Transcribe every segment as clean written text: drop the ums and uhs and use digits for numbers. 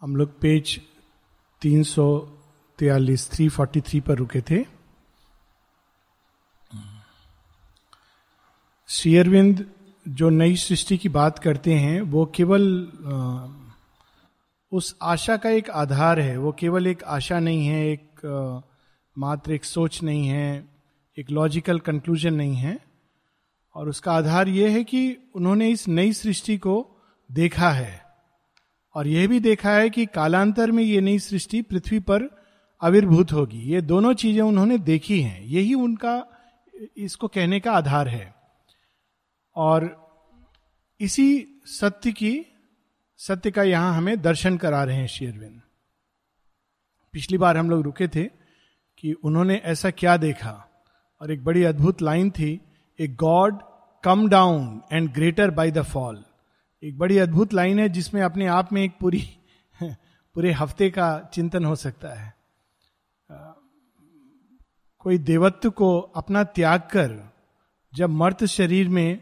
हम लोग पेज 343 343 पर रुके थे। श्रीअरविंद जो नई सृष्टि की बात करते हैं वो केवल उस आशा का एक आधार है, वो केवल एक आशा नहीं है, एक मात्र एक सोच नहीं है, एक लॉजिकल कंक्लूजन नहीं है। और उसका आधार ये है कि उन्होंने इस नई सृष्टि को देखा है और यह भी देखा है कि कालांतर में ये नई सृष्टि पृथ्वी पर आविर्भूत होगी। ये दोनों चीजें उन्होंने देखी हैं, यही उनका इसको कहने का आधार है। और इसी सत्य का यहां हमें दर्शन करा रहे हैं शेरविन। पिछली बार हम लोग रुके थे कि उन्होंने ऐसा क्या देखा, और एक बड़ी अद्भुत लाइन थी, a God come down and greater by the fall. एक बड़ी अद्भुत लाइन है जिसमें अपने आप में एक पूरे हफ्ते का चिंतन हो सकता है। कोई देवत्व को अपना त्याग कर जब मर्त शरीर में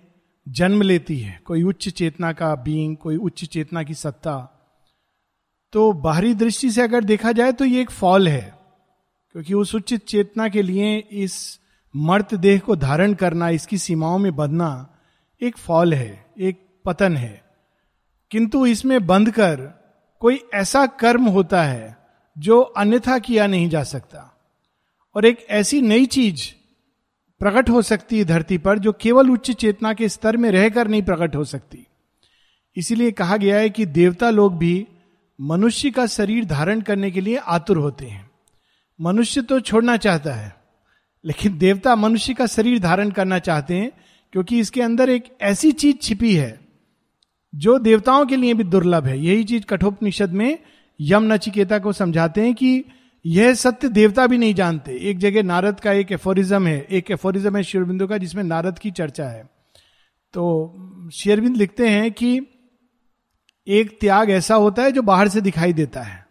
जन्म लेती है कोई उच्च चेतना का बीइंग, कोई उच्च चेतना की सत्ता, तो बाहरी दृष्टि से अगर देखा जाए तो ये एक फॉल है, क्योंकि उस उच्च चेतना के लिए इस मर्त देह को धारण करना, इसकी सीमाओं में बंधना एक फॉल है, एक पतन है। किंतु इसमें बंध कर कोई ऐसा कर्म होता है जो अन्यथा किया नहीं जा सकता, और एक ऐसी नई चीज प्रकट हो सकती है धरती पर जो केवल उच्च चेतना के स्तर में रहकर नहीं प्रकट हो सकती। इसीलिए कहा गया है कि देवता लोग भी मनुष्य का शरीर धारण करने के लिए आतुर होते हैं। मनुष्य तो छोड़ना चाहता है, लेकिन देवता मनुष्य का शरीर धारण करना चाहते हैं, क्योंकि इसके अंदर एक ऐसी चीज छिपी है जो देवताओं के लिए भी दुर्लभ है। यही चीज कठोपनिषद में यम नचिकेता को समझाते हैं कि यह सत्य देवता भी नहीं जानते। एक जगह नारद का एक एफोरिज्म है श्रीअरविंदो का, जिसमें नारद की चर्चा है। तो श्रीअरविंद लिखते हैं कि एक त्याग ऐसा होता है जो बाहर से दिखाई देता है,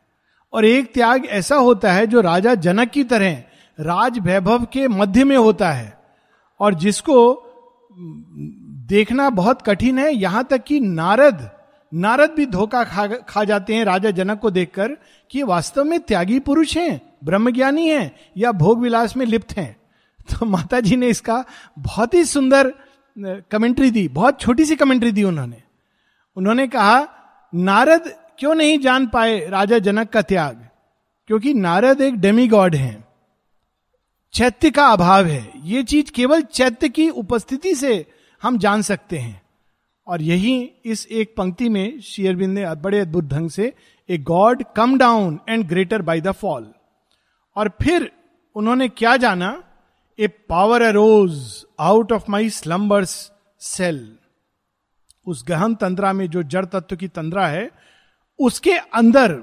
और एक त्याग ऐसा होता है जो राजा जनक की तरह राज वैभव के मध्य में होता है, और जिसको देखना बहुत कठिन है। यहां तक कि नारद भी धोखा खा जाते हैं राजा जनक को देखकर कि वास्तव में त्यागी पुरुष हैं, ब्रह्मज्ञानी हैं, या भोग विलास में लिप्त हैं। तो माता जी ने इसका बहुत ही सुंदर कमेंट्री दी, बहुत छोटी सी कमेंट्री दी। उन्होंने कहा नारद क्यों नहीं जान पाए राजा जनक का त्याग, क्योंकि नारद एक डेमी गॉड हैं, चैत्य का अभाव है। ये चीज केवल चैत्य की उपस्थिति से हम जान सकते हैं। और यही इस एक पंक्ति में शेरविन ने बड़े अद्भुत ढंग से, a God come down and greater by the fall. और फिर उन्होंने क्या जाना, a power arose out of my slumber's cell. उस गहन तंद्रा में जो जड़ तत्व की तंद्रा है, उसके अंदर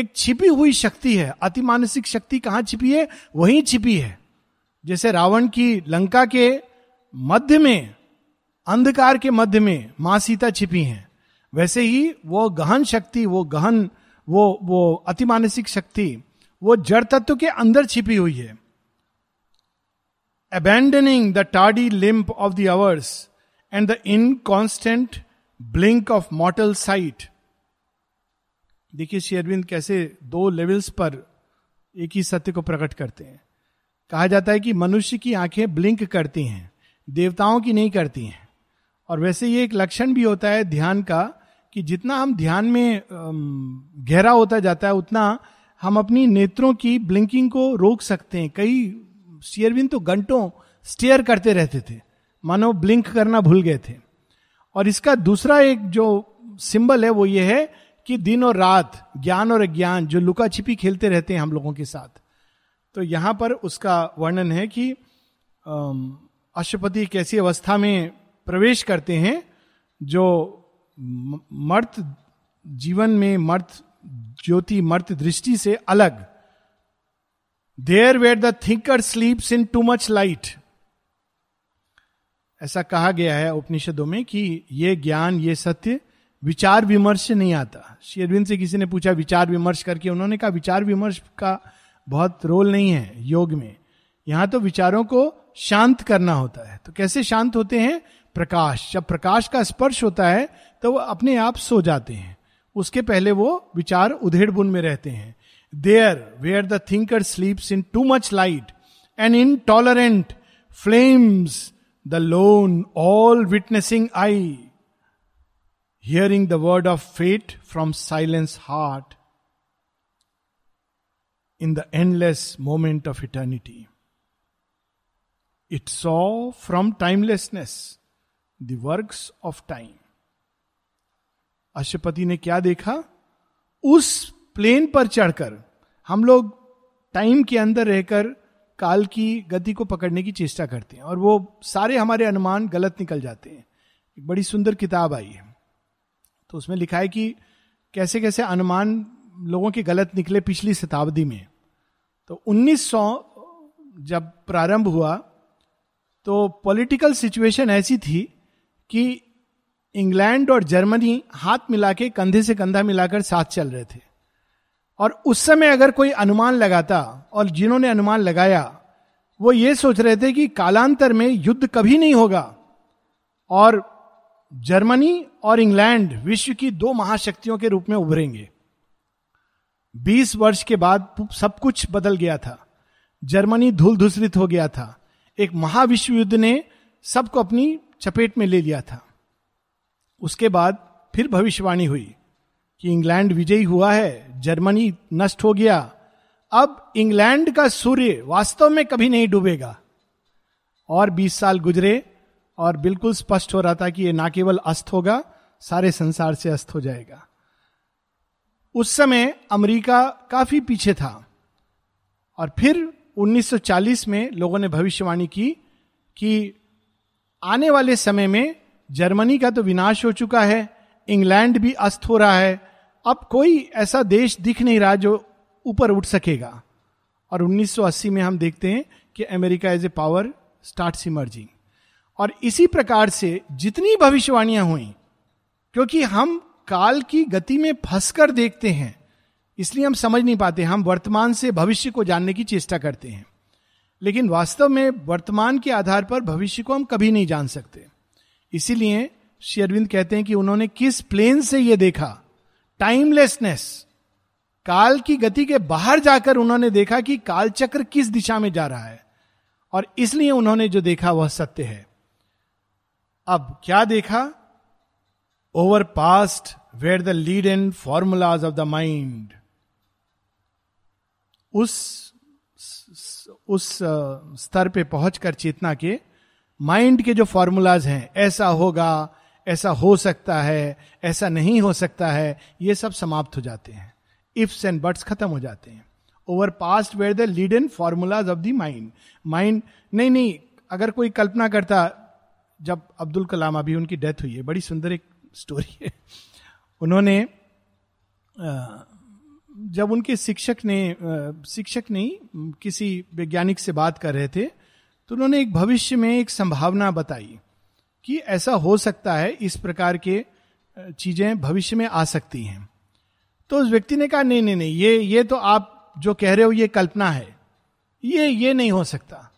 एक छिपी हुई शक्ति है। अतिमानसिक शक्ति कहां छिपी है, वहीं छिपी है। जैसे रावण की लंका के मध्य में, अंधकार के मध्य में मां सीता छिपी हैं, वैसे ही वो गहन शक्ति, वो अतिमानसिक शक्ति वो जड़ तत्व के अंदर छिपी हुई है। Abandoning the tardy limp of the hours and the inconstant blink of mortal sight. देखिए शेरविंद कैसे दो लेवल्स पर एक ही सत्य को प्रकट करते हैं। कहा जाता है कि मनुष्य की आंखें ब्लिंक करती हैं, देवताओं की नहीं करती हैं। और वैसे ये एक लक्षण भी होता है ध्यान का कि जितना हम ध्यान में गहरा होता जाता है, उतना हम अपनी नेत्रों की ब्लिंकिंग को रोक सकते हैं। कई शेरविंद तो घंटों स्टेयर करते रहते थे, मानो ब्लिंक करना भूल गए थे। और इसका दूसरा एक जो सिंबल है वो ये है कि दिन और रात, ज्ञान और अज्ञान, जो लुका छिपी खेलते रहते हैं हम लोगों के साथ। तो यहां पर उसका वर्णन है कि अश्वपति एक ऐसी अवस्था में प्रवेश करते हैं जो मर्त जीवन में, मर्त ज्योति, मर्त दृष्टि से अलग। There where the thinker sleeps in too much light. ऐसा कहा गया है उपनिषदों में कि ये ज्ञान, ये सत्य विचार विमर्श नहीं आता। शेरविन से किसी ने पूछा विचार विमर्श करके, उन्होंने कहा विचार विमर्श का बहुत रोल नहीं है योग में, यहां तो विचारों को शांत करना होता है। तो कैसे शांत होते हैं, प्रकाश। जब प्रकाश का स्पर्श होता है तो वो अपने आप सो जाते हैं। उसके पहले वो विचार उधेड़बुन में रहते हैं. There where the thinker sleeps in too much light and intolerant flames the lone all witnessing eye hearing the word of fate from silence heart in the endless moment of eternity. It saw from timelessness the works of time. Ashwapati ने क्या देखा? उस plane पर चढ़कर हम लोग time के अंदर रहकर काल की गति को पकड़ने की चेष्टा करते हैं और वो सारे हमारे अनुमान गलत निकल जाते हैं. एक बड़ी सुंदर किताब आई है तो उसमें लिखा है कि कैसे कैसे अनुमान लोगों के गलत निकले पिछली शताब्दी में. तो 1900 जब प्रारंभ हुआ तो पॉलिटिकल सिचुएशन ऐसी थी कि इंग्लैंड और जर्मनी हाथ मिला के कंधे से कंधा मिलाकर साथ चल रहे थे और उस समय अगर कोई अनुमान लगाता और जिन्होंने अनुमान लगाया वो ये सोच रहे थे कि कालांतर में युद्ध कभी नहीं होगा और जर्मनी और इंग्लैंड विश्व की दो महाशक्तियों के रूप में उभरेंगे. 20 वर्ष के बाद सब कुछ बदल गया था. जर्मनी धूल धूसरित हो गया था. एक महाविश्व युद्ध ने सबको अपनी चपेट में ले लिया था. उसके बाद फिर भविष्यवाणी हुई कि इंग्लैंड विजयी हुआ है, जर्मनी नष्ट हो गया, अब इंग्लैंड का सूर्य वास्तव में कभी नहीं डूबेगा. और 20 साल गुजरे और बिल्कुल स्पष्ट हो रहा था कि यह ना केवल अस्त होगा, सारे संसार से अस्त हो जाएगा. उस समय अमेरिका काफी पीछे था और फिर 1940 में लोगों ने भविष्यवाणी की कि आने वाले समय में जर्मनी का तो विनाश हो चुका है, इंग्लैंड भी अस्त हो रहा है, अब कोई ऐसा देश दिख नहीं रहा जो ऊपर उठ सकेगा. और 1980 में हम देखते हैं कि America as a power starts emerging. और इसी प्रकार से जितनी भविष्यवाणियां हुई, क्योंकि हम काल की गति में फंसकर देखते हैं इसलिए हम समझ नहीं पाते, हम वर्तमान से भविष्य को जानने की चेष्टा करते हैं लेकिन वास्तव में वर्तमान के आधार पर भविष्य को हम कभी नहीं जान सकते. इसीलिए शेरविन कहते हैं कि उन्होंने किस प्लेन से यह देखा, टाइमलेसनेस, काल की गति के बाहर जाकर उन्होंने देखा कि काल चक्र किस दिशा में जा रहा है और इसलिए उन्होंने जो देखा वह सत्य है. अब क्या देखा? Over past where the lead and formulas of the mind. उस स्तर पे पहुंचकर चेतना के माइंड के जो फॉर्मूलाज हैं, ऐसा होगा, ऐसा हो सकता है, ऐसा नहीं हो सकता है, ये सब समाप्त हो जाते हैं. इफ्स एंड बट्स खत्म हो जाते हैं. Over past where the lead and formulas of the mind. Mind नहीं, अगर कोई कल्पना करता, जब अब्दुल कलाम, अभी उनकी डेथ हुई है, बड़ी सुंदर एक स्टोरी है. उन्होंने जब उनके शिक्षक नहीं किसी वैज्ञानिक से बात कर रहे थे तो उन्होंने एक भविष्य में एक संभावना बताई कि ऐसा हो सकता है, इस प्रकार के चीजें भविष्य में आ सकती हैं. तो उस व्यक्ति ने कहा नहीं, ये तो आप जो कह रहे हो ये कल्पना है, ये नहीं हो सकता.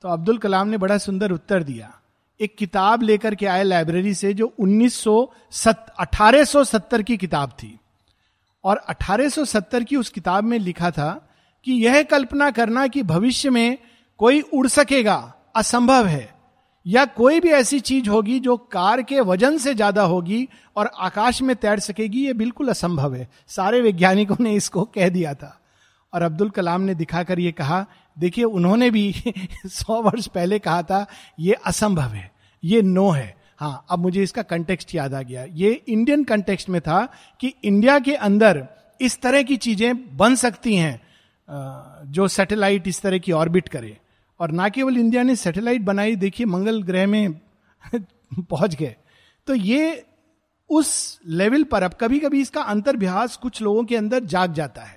तो अब्दुल कलाम ने बड़ा सुंदर उत्तर दिया. एक किताब लेकर के आए लाइब्रेरी से जो 1870 की किताब थी और 1870 की उस किताब में लिखा था कि यह कल्पना करना कि भविष्य में कोई उड़ सकेगा असंभव है, या कोई भी ऐसी चीज होगी जो कार के वजन से ज्यादा होगी और आकाश में तैर सकेगी, यह बिल्कुल असंभव है. सारे वैज्ञानिकों ने इसको कह दिया था और अब्दुल कलाम ने दिखाकर यह कहा, देखिए उन्होंने भी 100 वर्ष पहले कहा था ये असंभव है, ये नो है. हाँ, अब मुझे इसका कंटेक्स्ट याद आ गया. ये इंडियन कंटेक्स्ट में था कि इंडिया के अंदर इस तरह की चीजें बन सकती हैं जो सैटेलाइट इस तरह की ऑर्बिट करे. और ना केवल इंडिया ने सैटेलाइट बनाई, देखिए मंगल ग्रह में पहुंच गए. तो ये उस लेवल पर, अब कभी कभी इसका अंतर्भ्यास कुछ लोगों के अंदर जाग जाता है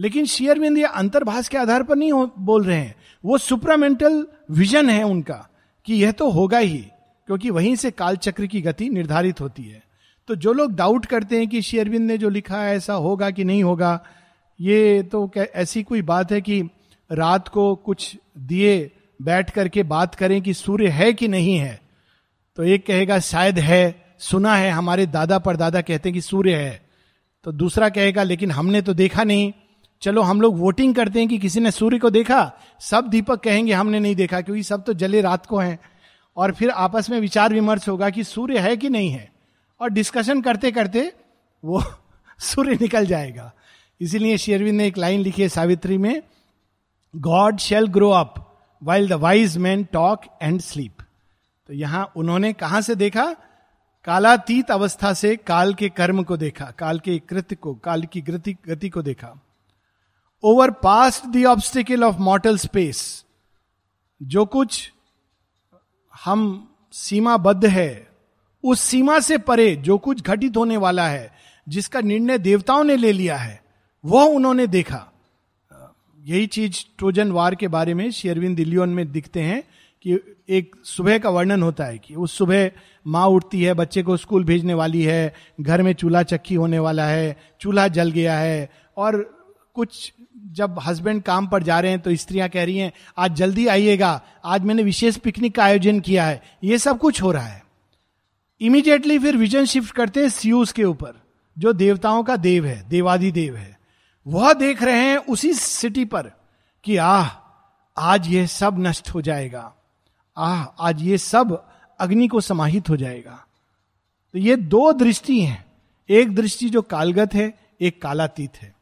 लेकिन शेरविन ये अंतर्भाष के आधार पर नहीं बोल रहे हैं, वो सुप्रामेंटल विजन है उनका कि यह तो होगा ही, क्योंकि वहीं से कालचक्र की गति निर्धारित होती है. तो जो लोग डाउट करते हैं कि शेरविन ने जो लिखा है ऐसा होगा कि नहीं होगा, ये तो ऐसी कोई बात है कि रात को कुछ दिए बैठ करके बात करें कि सूर्य है कि नहीं है, तो एक कहेगा शायद है, सुना है, हमारे दादा परदादा कहते हैं कि सूर्य है, तो दूसरा कहेगा लेकिन हमने तो देखा नहीं, चलो हम लोग वोटिंग करते हैं कि किसी ने सूर्य को देखा, सब दीपक कहेंगे हमने नहीं देखा क्योंकि सब तो जले रात को हैं, और फिर आपस में विचार विमर्श होगा कि सूर्य है कि नहीं है, और डिस्कशन करते करते वो सूर्य निकल जाएगा। इसीलिए शेरविन ने एक लाइन लिखी है सावित्री में, God shall grow up while the wise man talk and sleep. तो यहां उन्होंने कहां से देखा, कालातीत अवस्था से काल के कर्म को देखा, काल के कृत्य को, काल की गति को देखा। Over past the obstacle of mortal space, जो कुछ हम सीमाबद्ध है उस सीमा से परे जो कुछ घटित होने वाला है, जिसका निर्णय देवताओं ने ले लिया है, वह उन्होंने देखा। यही चीज ट्रोजन वार के बारे में शेरविन इलियन में दिखते हैं कि एक सुबह का वर्णन होता है कि उस सुबह माँ उठती है, बच्चे को स्कूल भेजने वाली है, घर में चूल्हा चक्की होने वाला है, चूल्हा जल गया है, और कुछ जब हस्बैंड काम पर जा रहे हैं तो स्त्रियां कह रही हैं आज जल्दी आइएगा, आज मैंने विशेष पिकनिक का आयोजन किया है, ये सब कुछ हो रहा है। इमीडिएटली फिर विजन शिफ्ट करते हैं स्यूस के ऊपर, जो देवताओं का देव है, देवाधिदेव है, वह देख रहे हैं उसी सिटी पर कि आह आज यह सब नष्ट हो जाएगा, आह आज ये सब अग्नि को समाहित हो जाएगा। तो ये दो दृष्टि हैं, एक दृष्टि जो कालगत है, एक कालातीत है।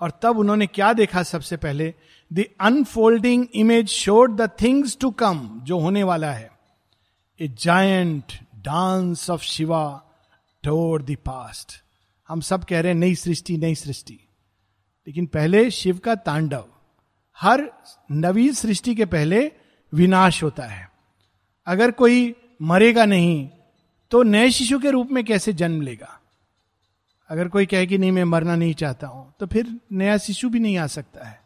और तब उन्होंने क्या देखा, सबसे पहले the unfolding image showed the things to come, जो होने वाला है। A giant dance of Shiva toward the past. हम सब कह रहे हैं नई सृष्टि नई सृष्टि, लेकिन पहले शिव का तांडव। हर नवी सृष्टि के पहले विनाश होता है। अगर कोई मरेगा नहीं तो नए शिशु के रूप में कैसे जन्म लेगा? अगर कोई कहे कि नहीं मैं मरना नहीं चाहता हूं, तो फिर नया शिशु भी नहीं आ सकता है।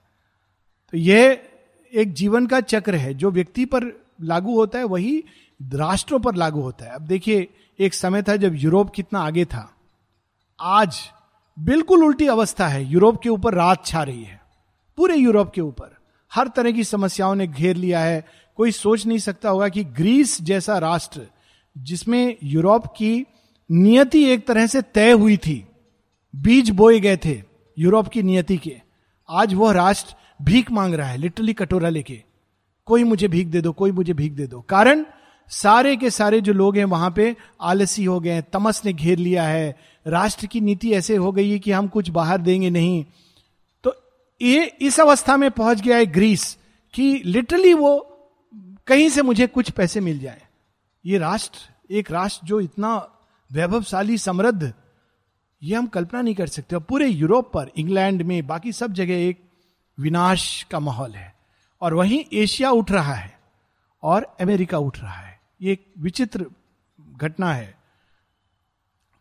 तो यह एक जीवन का चक्र है, जो व्यक्ति पर लागू होता है वही राष्ट्रों पर लागू होता है। अब देखिए, एक समय था जब यूरोप कितना आगे था, आज बिल्कुल उल्टी अवस्था है। यूरोप के ऊपर रात छा रही है, पूरे यूरोप के ऊपर हर तरह की समस्याओं ने घेर लिया है। कोई सोच नहीं सकता होगा कि ग्रीस जैसा राष्ट्र, जिसमें यूरोप की नियति एक तरह से तय हुई थी, बीज बोए गए थे यूरोप की नियति के, आज वह राष्ट्र भीख मांग रहा है, लिटरली कटोरा लेके, कोई मुझे भीख दे दो, कोई मुझे भीख दे दो। कारण सारे के सारे जो लोग हैं वहां पे आलसी हो गए हैं, तमस ने घेर लिया है, राष्ट्र की नीति ऐसे हो गई है कि हम कुछ बाहर देंगे नहीं। तो ये इस अवस्था में पहुंच गया है ग्रीस कि लिटरली वो कहीं से मुझे कुछ पैसे मिल जाए। ये राष्ट्र, एक राष्ट्र जो इतना वैभवशाली समृद्ध, ये हम कल्पना नहीं कर सकते। और पूरे यूरोप पर, इंग्लैंड में, बाकी सब जगह एक विनाश का माहौल है। और वहीं एशिया उठ रहा है और अमेरिका उठ रहा है। ये एक विचित्र घटना है।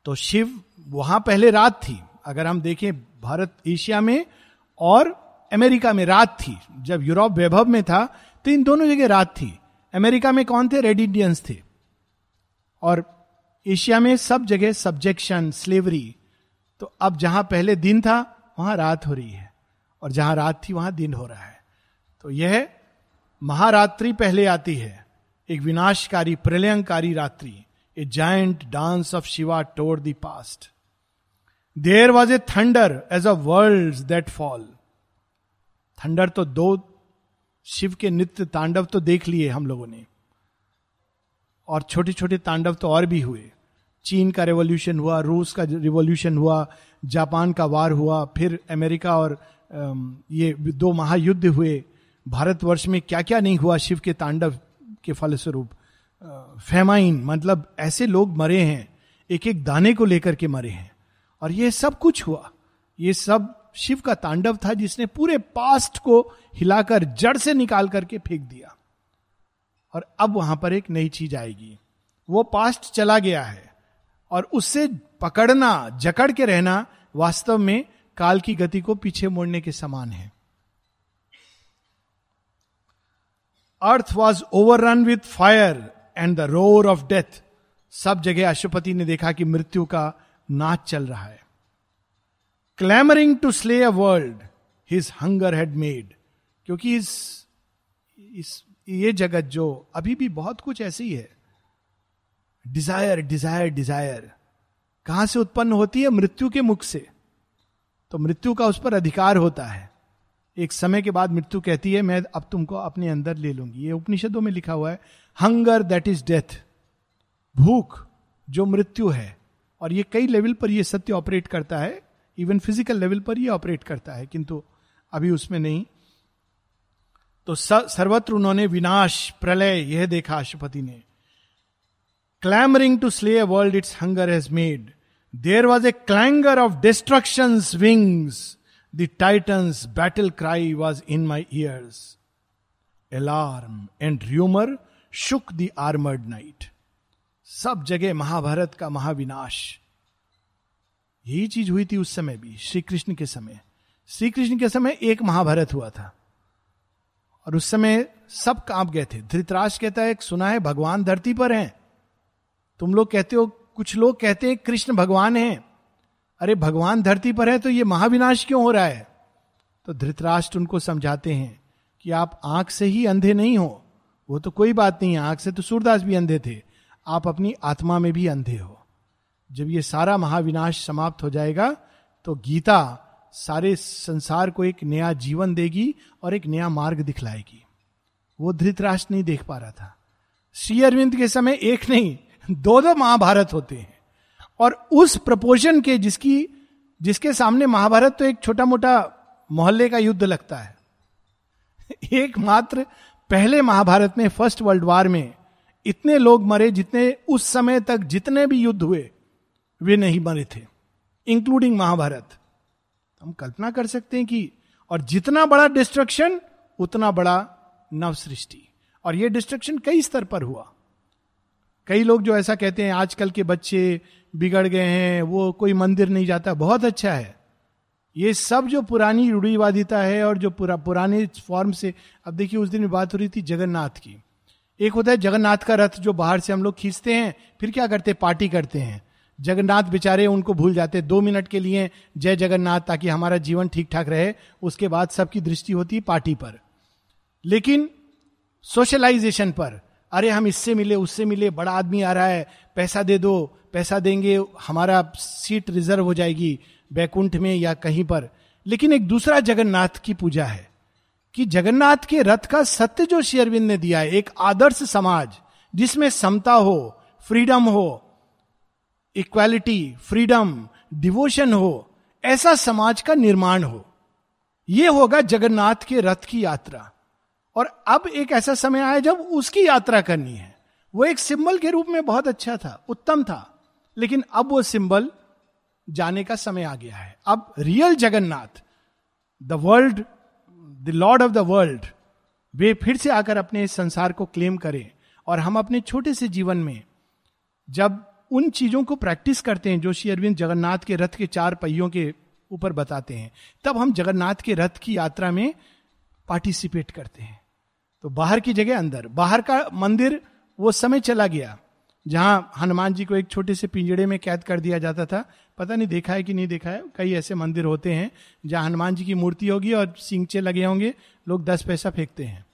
तो शिव, वहां पहले रात थी। अगर हम देखें भारत, एशिया में और अमेरिका में रात थी। जब यूरोप वैभव में था तो इन दोनों जगह रात थी। अमेरिका में कौन थे? रेड इंडियंस थे। और एशिया में सब जगह सब्जेक्शन, स्लेवरी। तो अब जहां पहले दिन था वहां रात हो रही है, और जहां रात थी वहां दिन हो रहा है। तो यह महारात्रि पहले आती है, एक विनाशकारी प्रलयंकारी रात्रि। A giant dance of Shiva toward the past. There was a thunder as a worlds that fall. Thunder तो दो शिव के नित्य तांडव तो देख लिए हम लोगों ने, और छोटे छोटे तांडव तो और भी हुए। चीन का रेवोल्यूशन हुआ, रूस का रिवोल्यूशन हुआ, जापान का वार हुआ, फिर अमेरिका और ये दो महायुद्ध हुए। भारतवर्ष में क्या क्या नहीं हुआ शिव के तांडव के फलस्वरूप। फेमाइन, मतलब ऐसे लोग मरे हैं, एक एक दाने को लेकर के मरे हैं। और ये सब कुछ हुआ, ये सब शिव का तांडव था, जिसने पूरे पास्ट को हिलाकर, जड़ से निकाल करके फेंक दिया। और अब वहां पर एक नई चीज आएगी। वो पास्ट चला गया है, और उससे पकड़ना, जकड़ के रहना वास्तव में काल की गति को पीछे मोड़ने के समान है। Earth was overrun with fire and the roar of death. सब जगह अश्वपति ने देखा कि मृत्यु का नाच चल रहा है। Clamouring to slay a world his hunger had made. क्योंकि इस ये जगत जो अभी भी बहुत कुछ ऐसी है, डिजायर डिजायर डिजायर कहां से उत्पन्न होती है? मृत्यु के मुख से। तो मृत्यु का उस पर अधिकार होता है। एक समय के बाद मृत्यु कहती है मैं अब तुमको अपने अंदर ले लूंगी। ये उपनिषदों में लिखा हुआ है, हंगर दैट इज डेथ, भूख जो मृत्यु है। और ये कई लेवल पर ये सत्य ऑपरेट करता है, इवन फिजिकल लेवल पर ये ऑपरेट करता है, किंतु अभी उसमें नहीं। तो सर्वत्र उन्होंने विनाश प्रलय यह देखा। अश्वपति ने clamouring to slay a world its hunger has made, there was a clangour of destruction's wings, the titans battle cry was in my ears, alarm and rumour shook the armoured night. सब जगह महाभारत का महाविनाश। यही चीज हुई थी उस समय भी, श्री कृष्ण के समय। श्री कृष्ण के समय एक महाभारत हुआ था और उस समय सब कांप गए थे। धृतराष्ट्र कहता है सुना है भगवान धरती पर हैं, तुम लोग कहते हो, कुछ लोग कहते हैं कृष्ण भगवान हैं। अरे भगवान धरती पर है तो ये महाविनाश क्यों हो रहा है? तो धृतराष्ट्र उनको समझाते हैं कि आप आंख से ही अंधे नहीं हो। वो तो कोई बात नहीं है, आंख से तो सूरदास भी अंधे थे, आप अपनी आत्मा में भी अंधे हो। जब ये सारा महाविनाश समाप्त हो जाएगा तो गीता सारे संसार को एक नया जीवन देगी और एक नया मार्ग दिखलाएगी। वो धृतराष्ट्र नहीं देख पा रहा था। श्रीअरविंद के समय एक नहीं दो दो महाभारत होते हैं, और उस प्रपोजन के जिसके सामने महाभारत तो एक छोटा मोटा मोहल्ले का युद्ध लगता है। एकमात्र पहले महाभारत में, फर्स्ट वर्ल्ड वॉर में इतने लोग मरे जितने उस समय तक जितने भी युद्ध हुए वे नहीं मरे थे, इंक्लूडिंग महाभारत। हम कल्पना कर सकते हैं कि, और जितना बड़ा डिस्ट्रक्शन उतना बड़ा नवसृष्टि। और ये डिस्ट्रक्शन कई स्तर पर हुआ। कई लोग जो ऐसा कहते हैं आजकल के बच्चे बिगड़ गए हैं, वो कोई मंदिर नहीं जाता, बहुत अच्छा है। ये सब जो पुरानी रूढ़िवादिता है और जो पुराने फॉर्म से, अब देखिए उस दिन बात हो रही थी जगन्नाथ की। एक होता है जगन्नाथ का रथ जो बाहर से हम लोग खींचते हैं, फिर क्या करते हैं, पार्टी करते हैं। जगन्नाथ बेचारे उनको भूल जाते हैं 2 मिनट के लिए, जय जगन्नाथ, ताकि हमारा जीवन ठीक ठाक रहे। उसके बाद सबकी दृष्टि होती है पार्टी पर। लेकिन सोशलाइजेशन पर, अरे हम इससे मिले उससे मिले, बड़ा आदमी आ रहा है, पैसा दे दो, पैसा देंगे हमारा सीट रिजर्व हो जाएगी बैकुंठ में या कहीं पर। लेकिन एक दूसरा जगन्नाथ की पूजा है कि जगन्नाथ के रथ का सत्य जो शेरविन ने दिया है, एक आदर्श समाज जिसमें समता हो, फ्रीडम हो, इक्वालिटी, फ्रीडम, डिवोशन हो, ऐसा समाज का निर्माण हो। यह होगा जगन्नाथ के रथ की यात्रा। और अब एक ऐसा समय आया जब उसकी यात्रा करनी है। वो एक सिंबल के रूप में बहुत अच्छा था, उत्तम था, लेकिन अब वो सिंबल जाने का समय आ गया है। अब real Jagannath, the world, The Lord of the World, वे फिर से आकर अपने इस संसार को क्लेम करें। और हम अपने छोटे से जीवन में जब उन चीजों को प्रैक्टिस करते हैं जो श्री अरविंद जगन्नाथ के रथ के 4 पहियों के ऊपर बताते हैं, तब हम जगन्नाथ के रथ की यात्रा में पार्टिसिपेट करते हैं। तो बाहर की जगह अंदर। बाहर का मंदिर वो समय चला गया जहां हनुमान जी को एक छोटे से पिंजड़े में कैद कर दिया जाता था। पता नहीं देखा है कि नहीं देखा है, कई ऐसे मंदिर होते हैं जहां हनुमान जी की मूर्ति होगी और सिंगचे लगे होंगे, लोग 10 पैसा फेंकते हैं।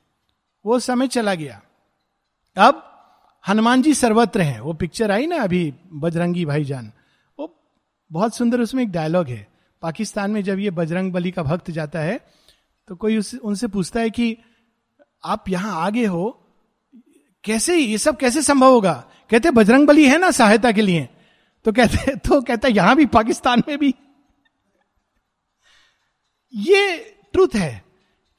वो समय चला गया। अब हनुमान जी सर्वत्र हैं। वो पिक्चर आई ना अभी बजरंगी भाईजान, वो बहुत सुंदर, उसमें एक डायलॉग है। पाकिस्तान में जब ये बजरंगबली का भक्त जाता है तो कोई उनसे पूछता है कि आप यहां आगे हो कैसे, ये सब कैसे संभव होगा? कहते बजरंगबली है ना सहायता के लिए। तो कहता यहां भी, पाकिस्तान में भी। ये ट्रुथ है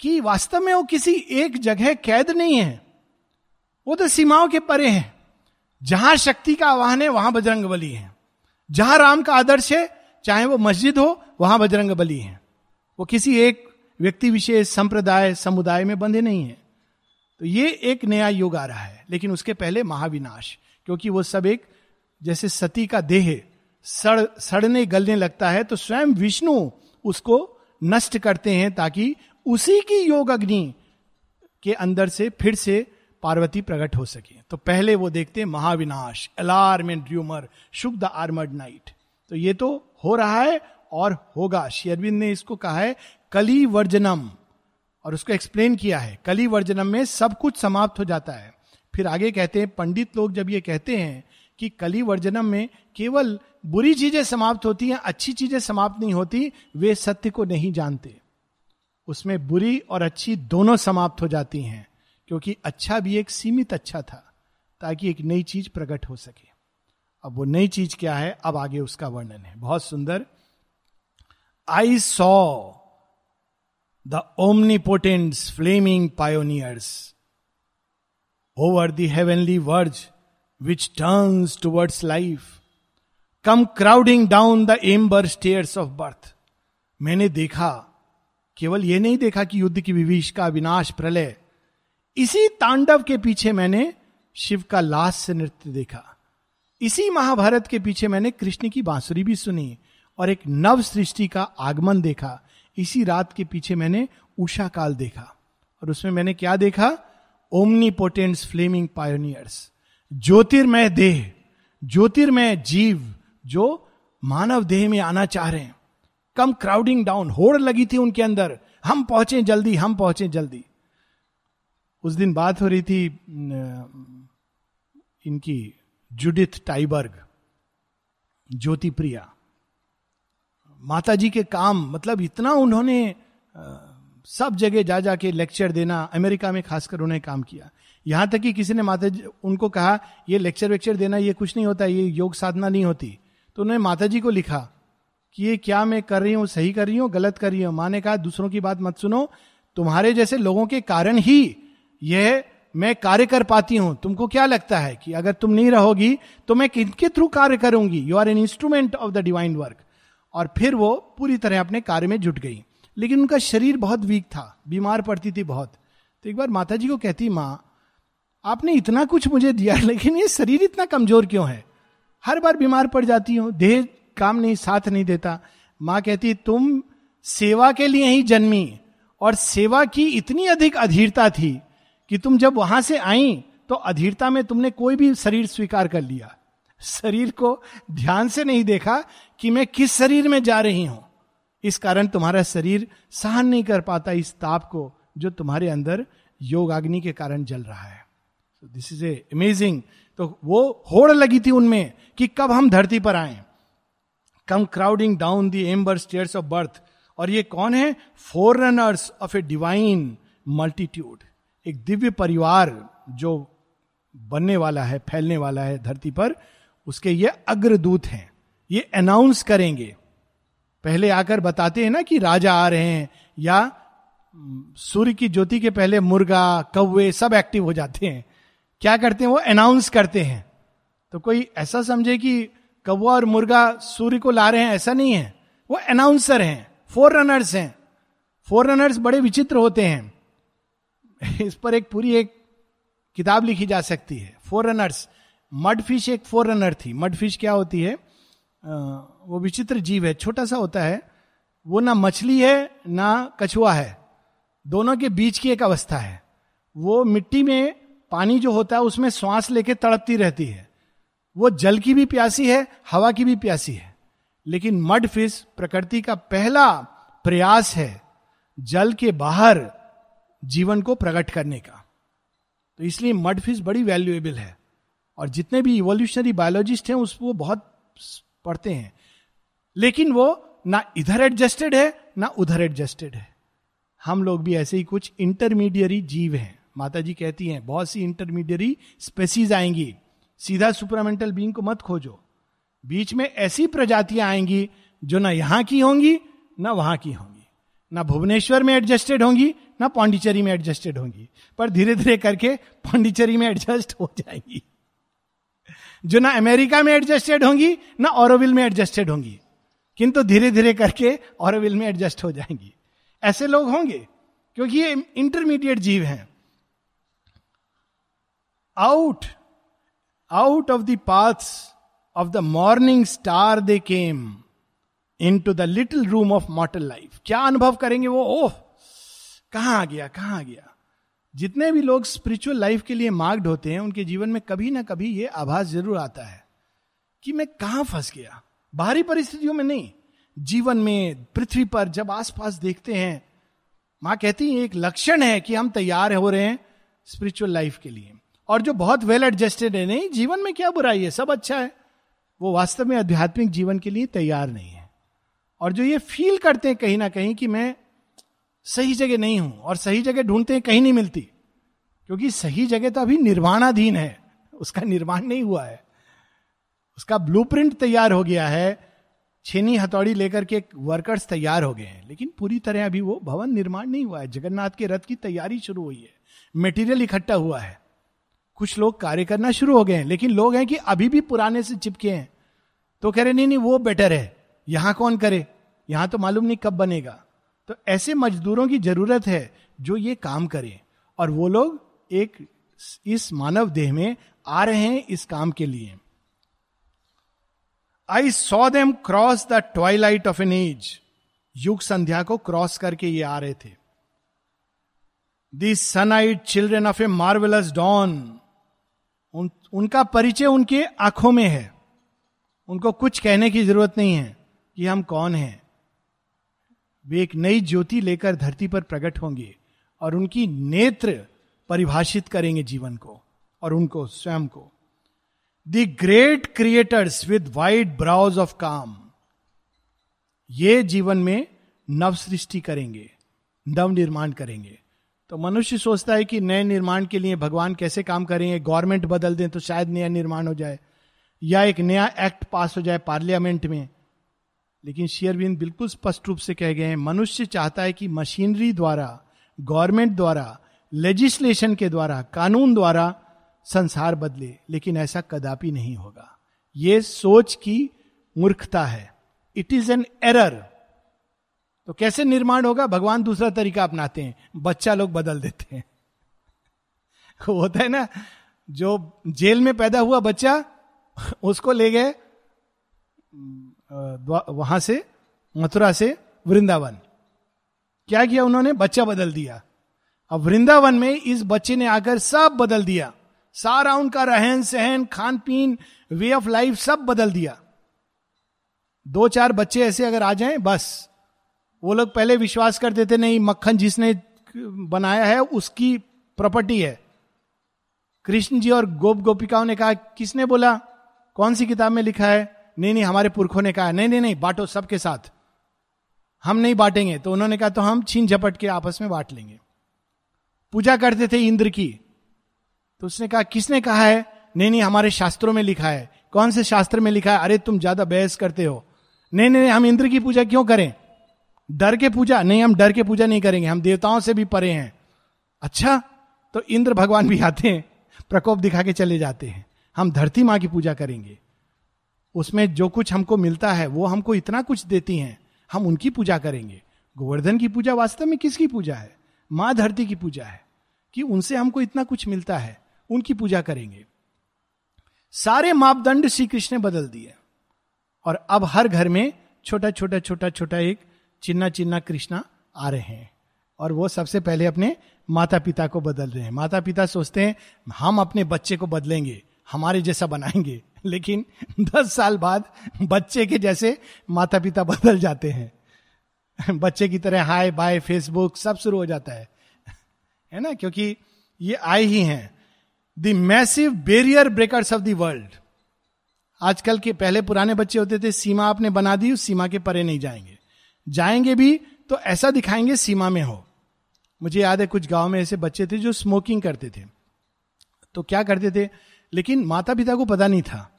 कि वास्तव में वो किसी एक जगह कैद नहीं है, वो तो सीमाओं के परे है। जहां शक्ति का आह्वान है वहां बजरंगबली है, जहां राम का आदर्श है चाहे वो मस्जिद हो वहां बजरंगबली है। वो किसी एक व्यक्ति विशेष, संप्रदाय, समुदाय में बंधे नहीं है। तो ये एक नया युग आ रहा है, लेकिन उसके पहले महाविनाश, क्योंकि वो सब एक जैसे सती का देह सड़ने गलने लगता है तो स्वयं विष्णु उसको नष्ट करते हैं ताकि उसी की योग अग्नि के अंदर से फिर से पार्वती प्रकट हो सके। तो पहले वो देखते हैं महाविनाश, alarm and rumour shook the armoured night. तो ये तो हो रहा है और होगा। शेरविन ने इसको कहा है कली वर्जनम, और उसको एक्सप्लेन किया है। कली वर्जनम में सब कुछ समाप्त हो जाता है। फिर आगे कहते हैं पंडित लोग जब ये कहते हैं कि कलिवर्जनम में केवल बुरी चीजें समाप्त होती हैं, अच्छी चीजें समाप्त नहीं होती। वे सत्य को नहीं जानते, उसमें बुरी और अच्छी दोनों समाप्त हो जाती हैं, क्योंकि अच्छा भी एक सीमित अच्छा था ताकि एक नई चीज प्रकट हो सके। अब वो नई चीज क्या है, अब आगे उसका वर्णन है, बहुत सुंदर। I saw the omnipotent's flaming pioneers over the heavenly verge which turns towards life, come crowding down the amber stairs of birth. मैंने देखा, केवल ये नहीं देखा कि युद्ध की विभीषिका, विनाश, प्रलय, इसी तांडव के पीछे मैंने शिव का लास्य नृत्य देखा, इसी महाभारत के पीछे मैंने कृष्ण की बांसुरी भी सुनी और एक नव सृष्टि का आगमन देखा, इसी रात के पीछे मैंने उषा काल देखा। और उसमें मैंने क्या देखा, omnipotence flaming pioneers, ज्योतिर्मय देह, ज्योतिर्मय जीव जो मानव देह में आना चाह रहे हैं। कम क्राउडिंग डाउन, होड़ लगी थी उनके अंदर, हम पहुंचे जल्दी, हम पहुंचे जल्दी। उस दिन बात हो रही थी इनकी, जुडिथ टाइबर्ग, ज्योति प्रिया, माता जी के काम, मतलब इतना उन्होंने सब जगह जा जाके लेक्चर देना, अमेरिका में खासकर उन्होंने काम किया। यहां तक कि किसी ने माता जी उनको कहा, ये लेक्चर वेक्चर देना ये कुछ नहीं होता, ये योग साधना नहीं होती। तो उन्होंने माता जी को लिखा कि ये क्या मैं कर रही हूं, सही कर रही हूं, गलत कर रही हूं। माँ ने कहा, दूसरों की बात मत सुनो, तुम्हारे जैसे लोगों के कारण ही यह मैं कार्य कर पाती हूं। तुमको क्या लगता है कि अगर तुम नहीं रहोगी तो मैं किनके थ्रू कार्य करूंगी, you are an instrument of the divine work. और फिर वो पूरी तरह अपने कार्य में जुट गई। लेकिन उनका शरीर बहुत वीक था, बीमार पड़ती थी बहुत। तो एक बार माता जी को कहती, माँ आपने इतना कुछ मुझे दिया, लेकिन ये शरीर इतना कमजोर क्यों है, हर बार बीमार पड़ जाती हो, देह काम नहीं, साथ नहीं देता। माँ कहती, तुम सेवा के लिए ही जन्मी, और सेवा की इतनी अधिक अधीरता थी कि तुम जब वहां से आई तो अधीरता में तुमने कोई भी शरीर स्वीकार कर लिया, शरीर को ध्यान से नहीं देखा कि मैं किस शरीर में जा रही हूं। इस कारण तुम्हारा शरीर सहन नहीं कर पाता इस ताप को जो तुम्हारे अंदर योग अग्नि के कारण जल रहा है। This is a amazing. तो वो होड़ लगी थी उनमें कि कब हम धरती पर आए। Come crowding down the amber stairs of birth. और ये कौन है, four runners of a divine multitude, एक दिव्य परिवार जो बनने वाला है, फैलने वाला है धरती पर, उसके ये अग्रदूत हैं। ये अनाउंस करेंगे, पहले आकर बताते हैं ना कि राजा आ रहे हैं, या सूर्य की ज्योति के पहले मुर्गा, कौवे सब एक्टिव हो जाते हैं। क्या करते हैं, वो अनाउंस करते हैं। तो कोई ऐसा समझे कि कौवा और मुर्गा सूर्य को ला रहे हैं, ऐसा नहीं है। वो अनाउंसर हैं, फोर रनर्स हैं। फोर रनर्स बड़े विचित्र होते हैं, इस पर एक पूरी एक किताब लिखी जा सकती है। फोर रनर्स, मडफिश एक फोर रनर थी। मडफिश क्या होती है, वो विचित्र जीव है, छोटा सा होता है, वो ना मछली है ना कछुआ है, दोनों के बीच की एक अवस्था है। वो मिट्टी में, पानी जो होता है उसमें श्वास लेके तड़पती रहती है, वो जल की भी प्यासी है, हवा की भी प्यासी है। लेकिन मड फिश प्रकृति का पहला प्रयास है जल के बाहर जीवन को प्रकट करने का। तो इसलिए मड फिश बड़ी वैल्यूएबल है, और जितने भी इवोल्यूशनरी बायोलॉजिस्ट हैं उसको बहुत पढ़ते हैं। लेकिन वो ना इधर एडजस्टेड है ना उधर एडजस्टेड है। हम लोग भी ऐसे ही कुछ इंटरमीडियरी जीव हैं। माता जी कहती हैं बहुत सी इंटरमीडियरी स्पेसीज आएंगी, सीधा सुपरामेंटल बीइंग को मत खोजो। बीच में ऐसी प्रजातियां आएंगी जो ना यहां की होंगी ना वहां की होंगी, ना भुवनेश्वर में एडजस्टेड होंगी ना पाण्डिचेरी में एडजस्टेड होंगी, पर धीरे धीरे करके पाण्डिचेरी में एडजस्ट हो जाएंगी। जो ना अमेरिका में एडजस्टेड होंगी ना ओरोविल में एडजस्टेड होंगी, किंतु धीरे धीरे करके ओरोविल में एडजस्ट हो जाएंगी। ऐसे लोग होंगे, क्योंकि ये इंटरमीडिएट जीव हैं। Out of the paths of the morning star they came into the little room of mortal life. क्या अनुभव करेंगे वो, ओह कहाँ आ गया, कहाँ आ गया। जितने भी लोग स्पिरिचुअल लाइफ के लिए मार्क्ड होते हैं उनके जीवन में कभी ना कभी ये आभास जरूर आता है कि मैं कहाँ फंस गया। बाहरी परिस्थितियों में नहीं, जीवन में, पृथ्वी पर जब आसपास देखते हैं। माँ कहती है एक लक्षण है कि हम तैयार हो रहे हैं स्पिरिचुअल लाइफ के लिए। और जो बहुत वेल एडजस्टेड है, नहीं जीवन में क्या बुराई है, सब अच्छा है, वो वास्तव में आध्यात्मिक जीवन के लिए तैयार नहीं है। और जो ये फील करते हैं कहीं ना कहीं कि मैं सही जगह नहीं हूं, और सही जगह ढूंढते हैं कहीं नहीं मिलती, क्योंकि सही जगह तो अभी निर्माणाधीन है, उसका निर्माण नहीं हुआ है, उसका ब्लूप्रिंट तैयार हो गया है, छेनी हथौड़ी लेकर के वर्कर्स तैयार हो गए हैं, लेकिन पूरी तरह अभी वो भवन निर्माण नहीं हुआ है। जगन्नाथ के रथ की तैयारी शुरू हुई है, मटेरियल इकट्ठा हुआ है, कुछ लोग कार्य करना शुरू हो गए हैं, लेकिन लोग हैं कि अभी भी पुराने से चिपके हैं। तो कह रहे नहीं वो बेटर है, यहां कौन करे, यहां तो मालूम नहीं कब बनेगा। तो ऐसे मजदूरों की जरूरत है जो ये काम करें, और वो लोग एक इस मानव देह में आ रहे हैं इस काम के लिए। I saw them cross the twilight of an age, युग संध्या को क्रॉस करके ये आ रहे थे। This sun eyed children of a marvellous dawn, उनका परिचय उनके आंखों में है, उनको कुछ कहने की जरूरत नहीं है कि हम कौन हैं। वे एक नई ज्योति लेकर धरती पर प्रकट होंगे और उनकी नेत्र परिभाषित करेंगे जीवन को और उनको स्वयं को। The great creators with wide brows of calm, ये जीवन में नव सृष्टि करेंगे, नव निर्माण करेंगे। तो मनुष्य सोचता है कि नए निर्माण के लिए भगवान कैसे काम करेंगे, गवर्नमेंट बदल दें तो शायद नया निर्माण हो जाए, या एक नया एक्ट पास हो जाए पार्लियामेंट में। लेकिन शेरविन बिल्कुल स्पष्ट रूप से कह गए हैं, मनुष्य चाहता है कि मशीनरी द्वारा, गवर्नमेंट द्वारा, लेजिस्लेशन के द्वारा, कानून द्वारा संसार बदले, लेकिन ऐसा कदापि नहीं होगा। ये सोच की मूर्खता है, इट इज एन एरर। तो कैसे निर्माण होगा, भगवान दूसरा तरीका अपनाते हैं, बच्चा लोग बदल देते हैं। होता है ना, जो जेल में पैदा हुआ बच्चा, उसको ले गए वहां से, मथुरा से वृंदावन। क्या किया उन्होंने, बच्चा बदल दिया। अब वृंदावन में इस बच्चे ने आकर सब बदल दिया, सारा उनका रहन सहन, खान पीन, वे ऑफ लाइफ सब बदल दिया। 2-4 बच्चे ऐसे अगर आ जाएं बस, वो लोग पहले विश्वास करते थे नहीं मक्खन जिसने बनाया है उसकी प्रॉपर्टी है। कृष्ण जी और गोप गोपिकाओं ने कहा, किसने बोला, कौन सी किताब में लिखा है, नहीं हमारे पुरखों ने कहा, नहीं बांटो सबके साथ, हम नहीं बांटेंगे। तो उन्होंने कहा तो हम छीन झपट के आपस में बांट लेंगे। पूजा करते थे इंद्र की, तो उसने कहा किसने कहा है, नहीं हमारे शास्त्रों में लिखा है, कौन से शास्त्र में लिखा है, अरे तुम ज्यादा बहस करते हो, नहीं हम इंद्र की पूजा क्यों करें, डर के पूजा, नहीं हम डर के पूजा नहीं करेंगे, हम देवताओं से भी परे हैं। अच्छा, तो इंद्र भगवान भी आते हैं, प्रकोप दिखा के चले जाते हैं, हम धरती माँ की पूजा करेंगे, उसमें जो कुछ हमको मिलता है वो हमको इतना कुछ देती हैं, हम उनकी पूजा करेंगे। गोवर्धन की पूजा वास्तव में किसकी पूजा है, माँ धरती की पूजा है कि उनसे हमको इतना कुछ मिलता है, उनकी पूजा करेंगे। सारे मापदंड श्री कृष्ण ने बदल दिए, और अब हर घर में छोटा छोटा छोटा छोटा एक चिन्ना चिन्ना कृष्णा आ रहे हैं, और वो सबसे पहले अपने माता पिता को बदल रहे हैं। माता पिता सोचते हैं हम अपने बच्चे को बदलेंगे, हमारे जैसा बनाएंगे, लेकिन 10 साल बाद बच्चे के जैसे माता पिता बदल जाते हैं, बच्चे की तरह हाय बाय फेसबुक सब शुरू हो जाता है ना, क्योंकि ये आए ही हैं। The massive barrier breakers of the world, आजकल के, पहले पुराने बच्चे होते थे सीमा आपने बना दी, उस सीमा के परे नहीं जाएंगे, जाएंगे भी तो ऐसा दिखाएंगे सीमा में हो। मुझे याद है कुछ गांव में ऐसे बच्चे थे जो स्मोकिंग करते थे, तो क्या करते थे, लेकिन माता पिता को पता नहीं था,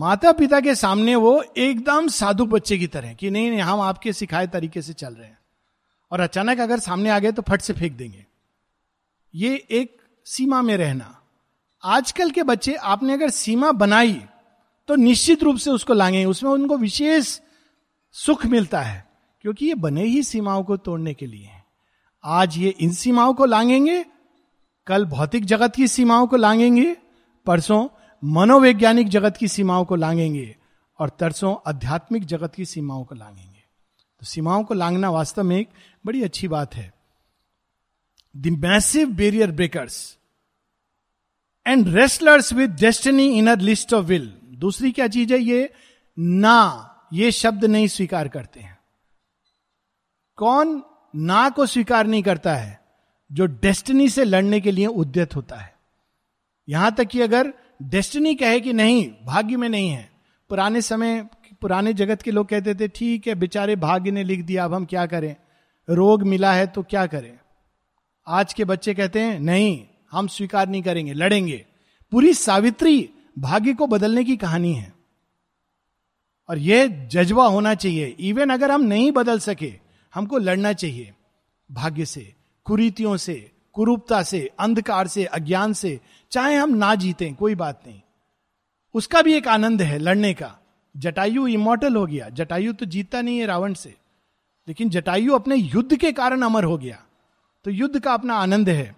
माता पिता के सामने वो एकदम साधु बच्चे की तरह कि नहीं हम आपके सिखाए तरीके से चल रहे हैं, और अचानक अगर सामने आ गए तो फट से फेंक देंगे। ये एक सीमा में रहना। आजकल के बच्चे, आपने अगर सीमा बनाई तो निश्चित रूप से उसको लांघेंगे, उसमें उनको विशेष सुख मिलता है, क्योंकि ये बने ही सीमाओं को तोड़ने के लिए। आज ये इन सीमाओं को लांघेंगे, कल भौतिक जगत की सीमाओं को लांघेंगे, परसों मनोवैज्ञानिक जगत की सीमाओं को लांघेंगे, और तरसों आध्यात्मिक जगत की सीमाओं को लांघेंगे। तो सीमाओं को लांघना वास्तव में एक बड़ी अच्छी बात है। The massive barrier breakers and wrestlers with destiny in a list of will. दूसरी क्या चीज है, ये ना, ये शब्द नहीं स्वीकार करते हैं। कौन ना को स्वीकार नहीं करता है, जो डेस्टिनी से लड़ने के लिए उद्यत होता है। यहां तक कि अगर डेस्टिनी कहे कि नहीं भाग्य में नहीं है, पुराने समय पुराने जगत के लोग कहते थे ठीक है बेचारे भाग्य ने लिख दिया अब हम क्या करें, रोग मिला है तो क्या करें। आज के बच्चे कहते हैं नहीं हम स्वीकार नहीं करेंगे, लड़ेंगे। पूरी सावित्री भाग्य को बदलने की कहानी है और यह जज्बा होना चाहिए। इवन अगर हम नहीं बदल सके हमको लड़ना चाहिए भाग्य से, कुरीतियों से, कुरूपता से, अंधकार से, अज्ञान से, चाहे हम ना जीतें कोई बात नहीं, उसका भी एक आनंद है लड़ने का। जटायु इमॉर्टल हो गया, जटायु तो जीतता नहीं है रावण से, लेकिन जटायु अपने युद्ध के कारण अमर हो गया। तो युद्ध का अपना आनंद है।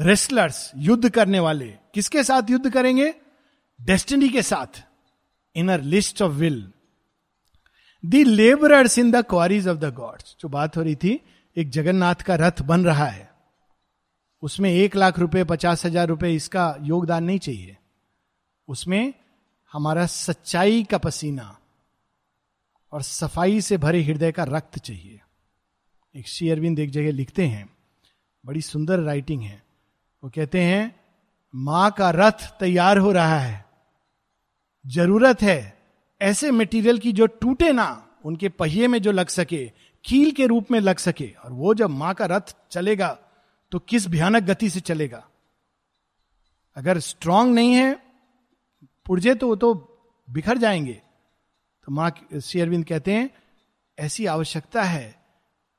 रेस्लर्स युद्ध करने वाले किसके साथ युद्ध करेंगे? डेस्टिनी के साथ। Inner list of will, the labourers in the quarries of the gods. जो बात हो रही थी, एक जगन्नाथ का रथ बन रहा है, उसमें 1,00,000 रुपए 50,000 रुपए इसका योगदान नहीं चाहिए, उसमें हमारा सच्चाई का पसीना और सफाई से भरे हृदय का रक्त चाहिए। एक श्रीअरविंद एक जगह लिखते हैं, बड़ी सुंदर राइटिंग है, वो कहते हैं मां का रथ तैयार हो रहा है, जरूरत है ऐसे मटेरियल की जो टूटे ना, उनके पहिए में जो लग सके, कील के रूप में लग सके। और वो जब मां का रथ चलेगा तो किस भयानक गति से चलेगा। अगर स्ट्रांग नहीं है पुर्जे तो वो तो बिखर जाएंगे। तो मां शेरविन कहते हैं ऐसी आवश्यकता है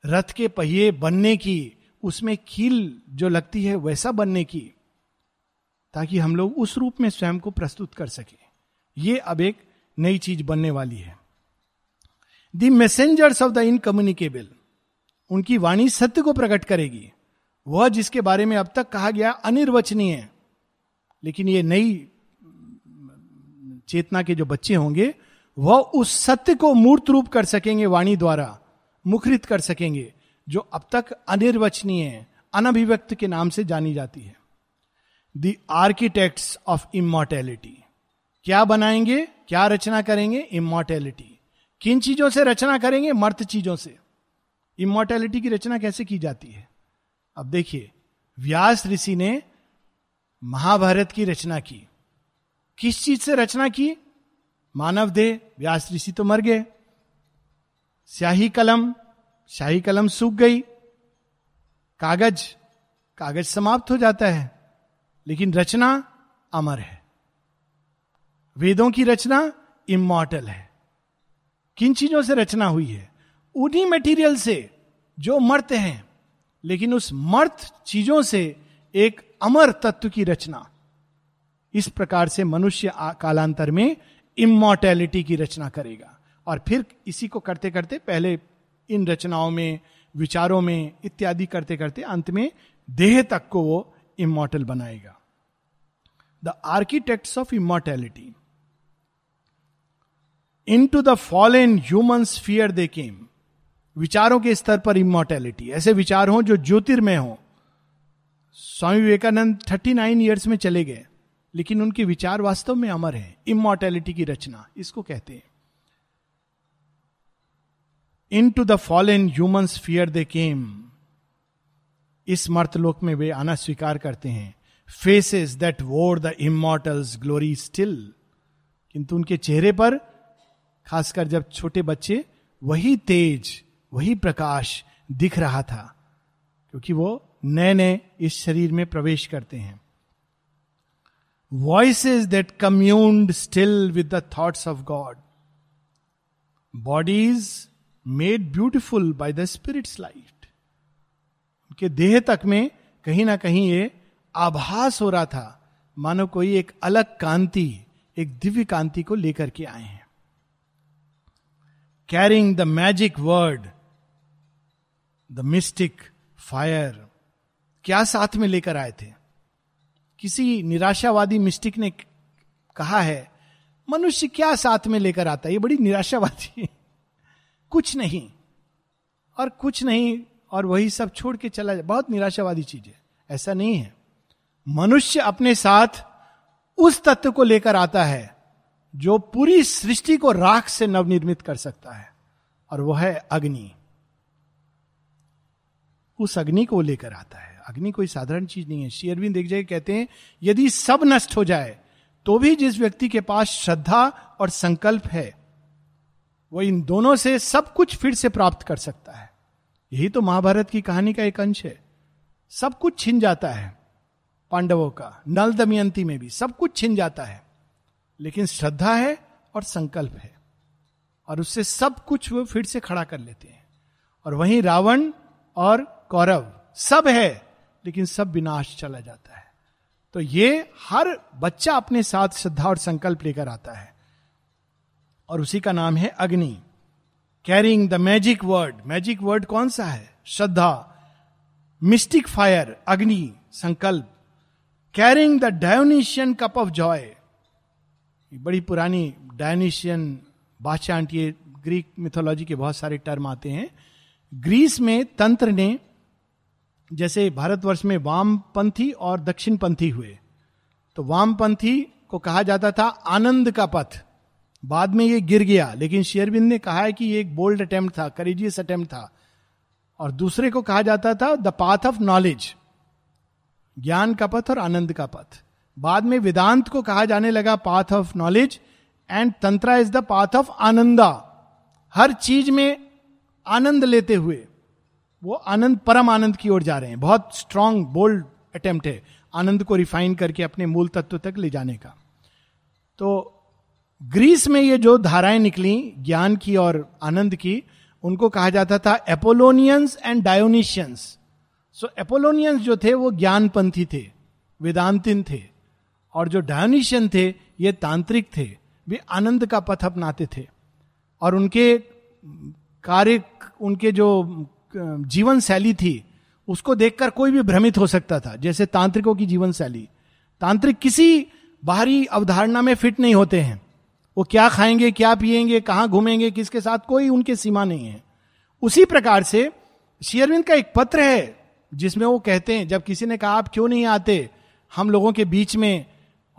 रथ के पहिए बनने की, उसमें कील जो लगती है वैसा बनने की, ताकि हम लोग उस रूप में स्वयं को प्रस्तुत कर सके। ये अब एक नई चीज बनने वाली है। The messengers of the incommunicable, उनकी वाणी सत्य को प्रकट करेगी, वह जिसके बारे में अब तक कहा गया अनिर्वचनीय है। लेकिन ये नई चेतना के जो बच्चे होंगे वह उस सत्य को मूर्त रूप कर सकेंगे, वाणी द्वारा मुखरित कर सकेंगे, जो अब तक अनिर्वचनीय है, अनभिव्यक्त के नाम से जानी जाती है। द आर्किटेक्ट्स ऑफ इमॉर्टैलिटी, क्या बनाएंगे, क्या रचना करेंगे? इमॉर्टैलिटी। किन चीजों से रचना करेंगे? मर्त चीजों से। इमॉर्टैलिटी की रचना कैसे की जाती है? अब देखिए, व्यास ऋषि ने महाभारत की रचना की। किस चीज से रचना की? मानव देह। व्यास ऋषि तो मर गए, स्याही कलम, शाही कलम सूख गई, कागज समाप्त हो जाता है, लेकिन रचना अमर है। वेदों की रचना इमॉर्टल है। किन चीजों से रचना हुई है? उन्हीं मटेरियल से जो मर्त हैं, लेकिन उस मर्त चीजों से एक अमर तत्व की रचना। इस प्रकार से मनुष्य कालांतर में इमॉर्टैलिटी की रचना करेगा। और फिर इसी को करते करते, पहले इन रचनाओं में, विचारों में इत्यादि करते करते अंत में देह तक को वो इमॉर्टल बनाएगा। The architects of immortality. Into the fallen humans fear they came. विचारों के स्तर पर इमॉर्टैलिटी, ऐसे विचार हों जो ज्योतिर्मय हों। स्वामी विवेकानंद 39 ईयर्स में चले गए, लेकिन उनके विचार वास्तव में अमर हैं। इमॉर्टैलिटी की रचना इसको कहते हैं। Into the fallen humans fear they came. इस मर्तलोक में वे आना स्वीकार करते हैं। Faces that wore the immortals glory still. किंतु उनके चेहरे पर, खासकर जब छोटे बच्चे, वही तेज, वही प्रकाश दिख रहा था, क्योंकि वो नए नए इस शरीर में प्रवेश करते हैं। Voices that communed still with the thoughts of God. Bodies Made beautiful by the Spirit's light. उनके देह तक में कहीं ना कहीं ये आभास हो रहा था, मानो कोई एक अलग कांति, एक दिव्य कांति को लेकर के आए हैं। Carrying the magic word, the mystic fire. क्या साथ में लेकर आए थे? किसी निराशावादी मिस्टिक ने कहा है, मनुष्य क्या साथ में लेकर आता है, ये बड़ी निराशावादी है, कुछ नहीं और कुछ नहीं, और वही सब छोड़ के चला जाए, बहुत निराशावादी चीज है। ऐसा नहीं है। मनुष्य अपने साथ उस तत्व को लेकर आता है जो पूरी सृष्टि को राख से नवनिर्मित कर सकता है, और वह है अग्नि। उस अग्नि को लेकर आता है। अग्नि कोई साधारण चीज नहीं है। श्रीअरविंद एक जगह कहते हैं यदि सब नष्ट हो जाए तो भी जिस व्यक्ति के पास श्रद्धा और संकल्प है वो इन दोनों से सब कुछ फिर से प्राप्त कर सकता है। यही तो महाभारत की कहानी का एक अंश है। सब कुछ छिन जाता है, पांडवों का नल दमयंती में भी सब कुछ छिन जाता है, लेकिन श्रद्धा है और संकल्प है और उससे सब कुछ वो फिर से खड़ा कर लेते हैं। और वहीं रावण और कौरव सब है लेकिन सब विनाश चला जाता है। तो ये हर बच्चा अपने साथ श्रद्धा और संकल्प लेकर आता है और उसी का नाम है Agni, carrying the magic word. Magic word कौन सा है? श्रद्धा। मिस्टिक फायर अग्नि संकल्प, carrying the Dionysian cup of joy. बड़ी पुरानी डायोनिशियन बादशाह आंटी, ग्रीक मिथोलॉजी के बहुत सारे टर्म आते हैं। ग्रीस में तंत्र ने, जैसे भारतवर्ष में वामपंथी और दक्षिणपंथी हुए, तो वामपंथी को कहा जाता था आनंद का पथ। बाद में ये गिर गया, लेकिन शेरविन ने कहा है कि ये एक बोल्ड अटेम्प्ट था, करेजियस अटेम्प्ट था। और दूसरे को कहा जाता था द पाथ ऑफ नॉलेज, ज्ञान का पथ और आनंद का पथ। बाद में वेदांत को कहा जाने लगा path of knowledge and tantra is the path of Ananda. हर चीज में आनंद लेते हुए, वो आनंद परम आनंद की ओर जा रहे हैं। बहुत स्ट्रॉन्ग बोल्ड अटेम्प्ट है आनंद को रिफाइन करके अपने मूल तत्व तक ले जाने का। तो ग्रीस में ये जो धाराएं निकली ज्ञान की और आनंद की, उनको कहा जाता था Apollonians and Dionysians. So Apollonians जो थे वो ज्ञानपंथी थे, वेदांतिन थे, और जो डायोनिशियन थे ये तांत्रिक थे, वे आनंद का पथ अपनाते थे। और उनके कार्य, उनके जो जीवन शैली थी उसको देखकर कोई भी भ्रमित हो सकता था। जैसे तांत्रिकों की जीवन शैली, तांत्रिक किसी बाहरी अवधारणा में फिट नहीं होते हैं। वो क्या खाएंगे, क्या पिएंगे, कहाँ घूमेंगे, किसके साथ, कोई उनके सीमा नहीं है। उसी प्रकार से शेरविन का एक पत्र है जिसमें वो कहते हैं, जब किसी ने कहा आप क्यों नहीं आते हम लोगों के बीच में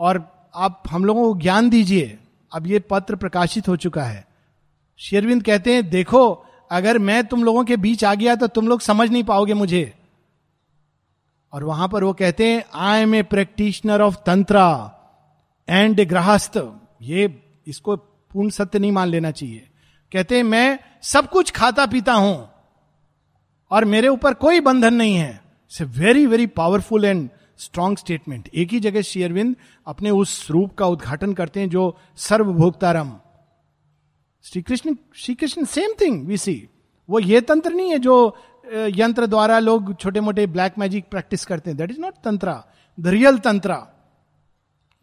और आप हम लोगों को ज्ञान दीजिए, अब ये पत्र प्रकाशित हो चुका है। शेरविन कहते हैं देखो, अगर मैं तुम लोगों के बीच आ गया तो तुम लोग समझ नहीं पाओगे मुझे। और वहां पर वो कहते हैं I am a practitioner of tantra and a grihastha. ये इसको पूर्ण सत्य नहीं मान लेना चाहिए। कहते हैं मैं सब कुछ खाता पीता हूं और मेरे ऊपर कोई बंधन नहीं है। It's a very very powerful and strong statement. एक ही जगह श्री अरविंद अपने उस रूप का उद्घाटन करते हैं जो सर्वभोक्तारम। Shri Krishna same thing we see. वो ये तंत्र नहीं है जो यंत्र द्वारा लोग छोटे मोटे ब्लैक मैजिक प्रैक्टिस करते हैं। That is not tantra. The real tantra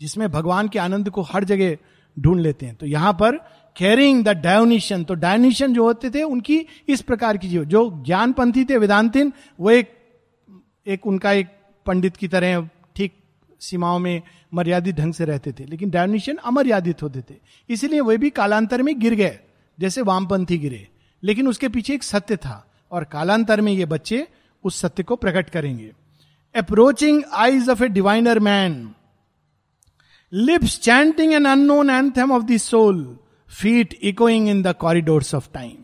जिसमें भगवान के आनंद को हर जगह ढूंढ लेते हैं। तो यहां पर कैरिंग द डायोनिशियन, तो डायोनिशियन जो होते थे उनकी इस प्रकार की जीवन, जो ज्ञानपंथी थे वेदांतिन वो एक उनका एक पंडित की तरह ठीक सीमाओं में मर्यादित ढंग से रहते थे, लेकिन डायोनिशियन अमर्यादित होते थे। इसीलिए वे भी कालांतर में गिर गए जैसे वामपंथी गिरे, लेकिन उसके पीछे एक सत्य था और कालांतर में ये बच्चे उस सत्य को प्रकट करेंगे। Approaching eyes of a diviner man, lips chanting an unknown anthem of the soul, feet echoing in the corridors of time.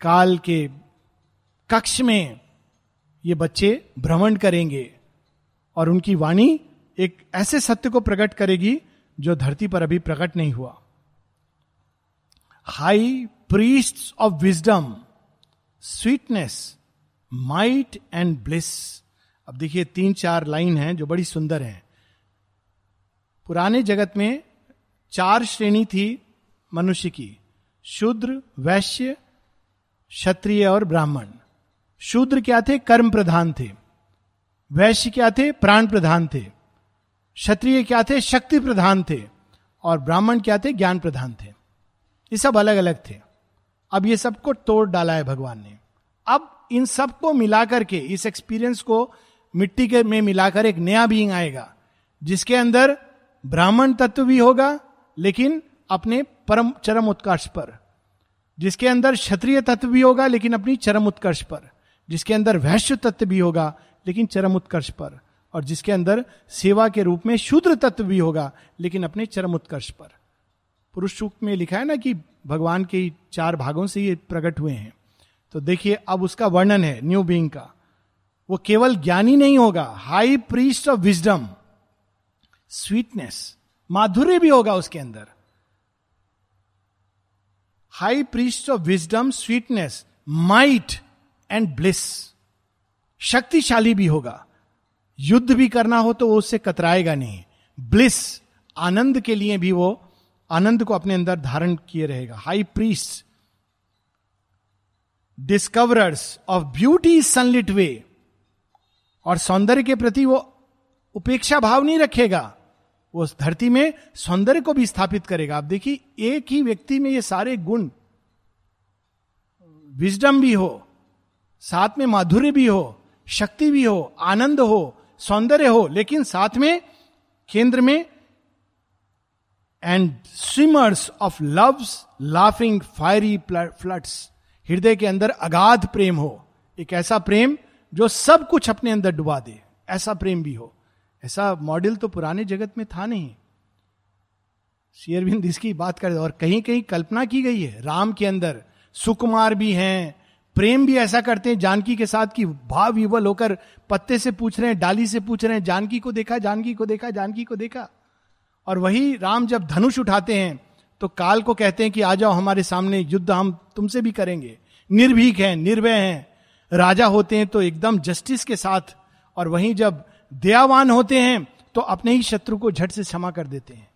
काल के कक्ष में ये बच्चे भ्रमण करेंगे और उनकी वाणी एक ऐसे सत्य को प्रकट करेगी जो धरती पर अभी प्रकट नहीं हुआ। High priests of wisdom, sweetness, might and bliss. अब देखिए 3-4 लाइन हैं जो बड़ी सुंदर हैं। पुराने जगत में 4 श्रेणी थी मनुष्य की, शूद्र, वैश्य, क्षत्रिय और ब्राह्मण। शूद्र क्या थे? कर्म प्रधान थे। वैश्य क्या थे? प्राण प्रधान थे। क्षत्रिय क्या थे? शक्ति प्रधान थे। और ब्राह्मण क्या थे? ज्ञान प्रधान थे। ये सब अलग अलग थे। अब ये सबको तोड़ डाला है भगवान ने। अब इन सबको मिलाकर के, इस एक्सपीरियंस को मिट्टी के में मिलाकर एक नया बीइंग आएगा जिसके अंदर ब्राह्मण तत्व भी होगा लेकिन अपने परम चरम उत्कर्ष पर, जिसके अंदर क्षत्रिय तत्व भी होगा लेकिन अपनी चरम उत्कर्ष पर, जिसके अंदर वैश्य तत्व भी होगा लेकिन चरम उत्कर्ष पर, और जिसके अंदर सेवा के रूप में शूद्र तत्व भी होगा लेकिन अपने चरम उत्कर्ष पर। पुरुष सूक्त में लिखा है ना कि भगवान के 4 भागों से ये प्रकट हुए हैं। तो देखिए अब उसका वर्णन है न्यू बीइंग का। वो केवल ज्ञानी नहीं होगा, high priest of wisdom, sweetness, माधुर्य भी होगा उसके अंदर. High priest of wisdom, sweetness, might and bliss. शक्तिशाली भी होगा, युद्ध भी करना हो तो वो उससे कतराएगा नहीं. ब्लिस, आनंद के लिए भी वो आनंद को अपने अंदर धारण किए रहेगा. High priest, discoverers of beauty sunlit way, और सौंदर्य के प्रति वो उपेक्षा भाव नहीं रखेगा, वो धरती में सौंदर्य को भी स्थापित करेगा. आप देखिए एक ही व्यक्ति में ये सारे गुण, विजडम भी हो, साथ में माधुर्य भी हो, शक्ति भी हो, आनंद हो, सौंदर्य हो, लेकिन साथ में केंद्र में and swimmers of love's laughing fiery floods, हृदय के अंदर अगाध प्रेम हो, एक ऐसा प्रेम जो सब कुछ अपने अंदर डुबा दे, ऐसा प्रेम भी हो. ऐसा मॉडल तो पुराने जगत में था नहीं. शेरविन इसकी बात कर, और कहीं कहीं कल्पना की गई है. राम के अंदर सुकुमार भी हैं, प्रेम भी ऐसा करते हैं जानकी के साथ कि भाव विवल होकर पत्ते से पूछ रहे हैं, डाली से पूछ रहे हैं, जानकी को देखा, जानकी को देखा, जानकी को देखा. और वही राम जब धनुष उठाते हैं तो काल को कहते हैं कि आ जाओ हमारे सामने, युद्ध हम तुमसे भी करेंगे. निर्भीक हैं, निर्भय हैं. राजा होते हैं तो एकदम जस्टिस के साथ, और वहीं जब दयावान होते हैं तो अपने ही शत्रु को झट से क्षमा कर देते हैं.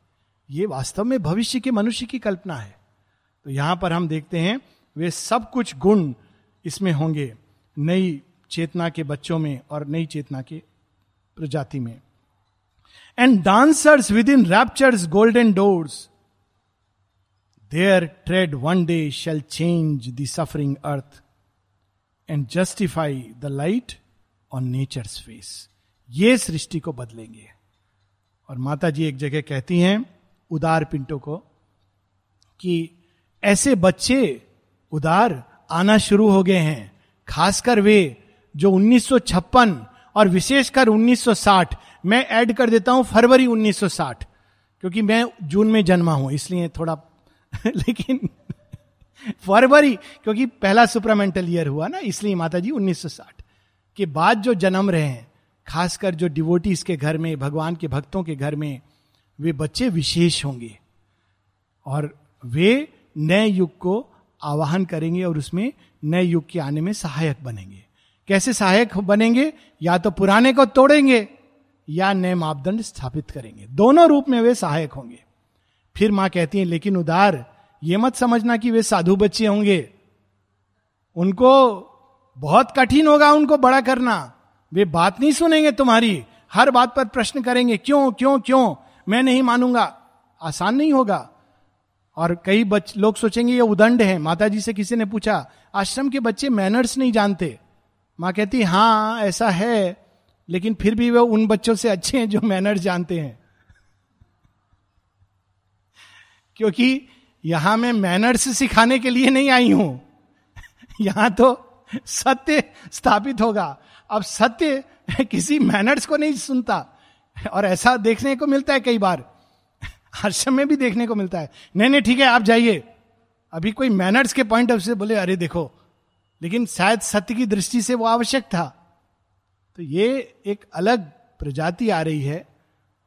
ये वास्तव में भविष्य के मनुष्य की कल्पना है. तो यहां पर हम देखते हैं वे सब कुछ गुण इसमें होंगे नई चेतना के बच्चों में और नई चेतना के प्रजाति में. And dancers within raptures golden doors, their tread one day shall change the suffering earth and justify the light on nature's face. ये सृष्टि को बदलेंगे. और माता जी एक जगह कहती हैं उदार पिंटो को कि ऐसे बच्चे उदार आना शुरू हो गए हैं, खासकर वे जो 1956 और विशेषकर 1960, मैं ऐड कर देता हूं फरवरी 1960, क्योंकि मैं जून में जन्मा हूं इसलिए थोड़ा लेकिन फरवरी क्योंकि पहला सुपरामेंटल ईयर हुआ ना, इसलिए माताजी 1960 के बाद जो जन्म रहे हैं, खासकर जो डिवोटीज के घर में, भगवान के भक्तों के घर में, वे बच्चे विशेष होंगे और वे नए युग को आवाहन करेंगे और उसमें नए युग के आने में सहायक बनेंगे. कैसे सहायक बनेंगे? या तो पुराने को तोड़ेंगे या नए मापदंड स्थापित करेंगे. दोनों रूप में वे सहायक होंगे. फिर मां कहती है लेकिन उदार ये मत समझना कि वे साधु बच्चे होंगे, उनको बहुत कठिन होगा उनको बड़ा करना. वे बात नहीं सुनेंगे तुम्हारी, हर बात पर प्रश्न करेंगे, क्यों क्यों क्यों, मैं नहीं मानूंगा. आसान नहीं होगा. और कई लोग सोचेंगे ये उदंड है. माताजी से किसी ने पूछा आश्रम के बच्चे मैनर्स नहीं जानते. माँ कहती हाँ ऐसा है, लेकिन फिर भी वे उन बच्चों से अच्छे हैं जो मैनर्स जानते हैं, क्योंकि यहां मैं मैनर्स सिखाने के लिए नहीं आई हूं. यहां तो सत्य स्थापित होगा. अब सत्य किसी मैनर्स को नहीं सुनता, और ऐसा देखने को मिलता है कई बार आश्रम में भी देखने को मिलता है. नहीं ठीक है आप जाइए. अभी कोई मैनर्स के पॉइंट ऑफ व्यू से बोले अरे देखो, लेकिन शायद सत्य की दृष्टि से वो आवश्यक था. तो ये एक अलग प्रजाति आ रही है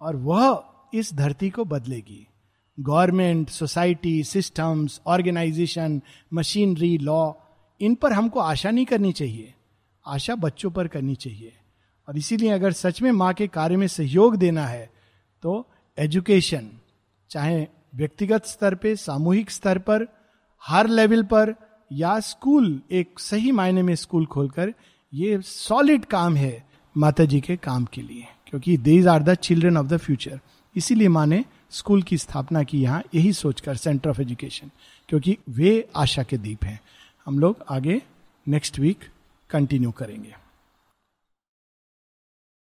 और वह इस धरती को बदलेगी. Government, society, systems, organisation, machinery, law, इन पर हमको आशा नहीं करनी चाहिए, आशा बच्चों पर करनी चाहिए. और इसीलिए अगर सच में माँ के कार्य में सहयोग देना है तो एजुकेशन, चाहे व्यक्तिगत स्तर पे, सामूहिक स्तर पर, हर लेवल पर, या स्कूल, एक सही मायने में स्कूल खोलकर, ये सॉलिड काम है माता जी के काम के लिए, क्योंकि these are the children of the future. इसीलिए माँ ने स्कूल की स्थापना की यहाँ, यही सोचकर, सेंटर ऑफ एजुकेशन, क्योंकि वे आशा के दीप हैं. हम लोग आगे नेक्स्ट वीक कंटिन्यू करेंगे.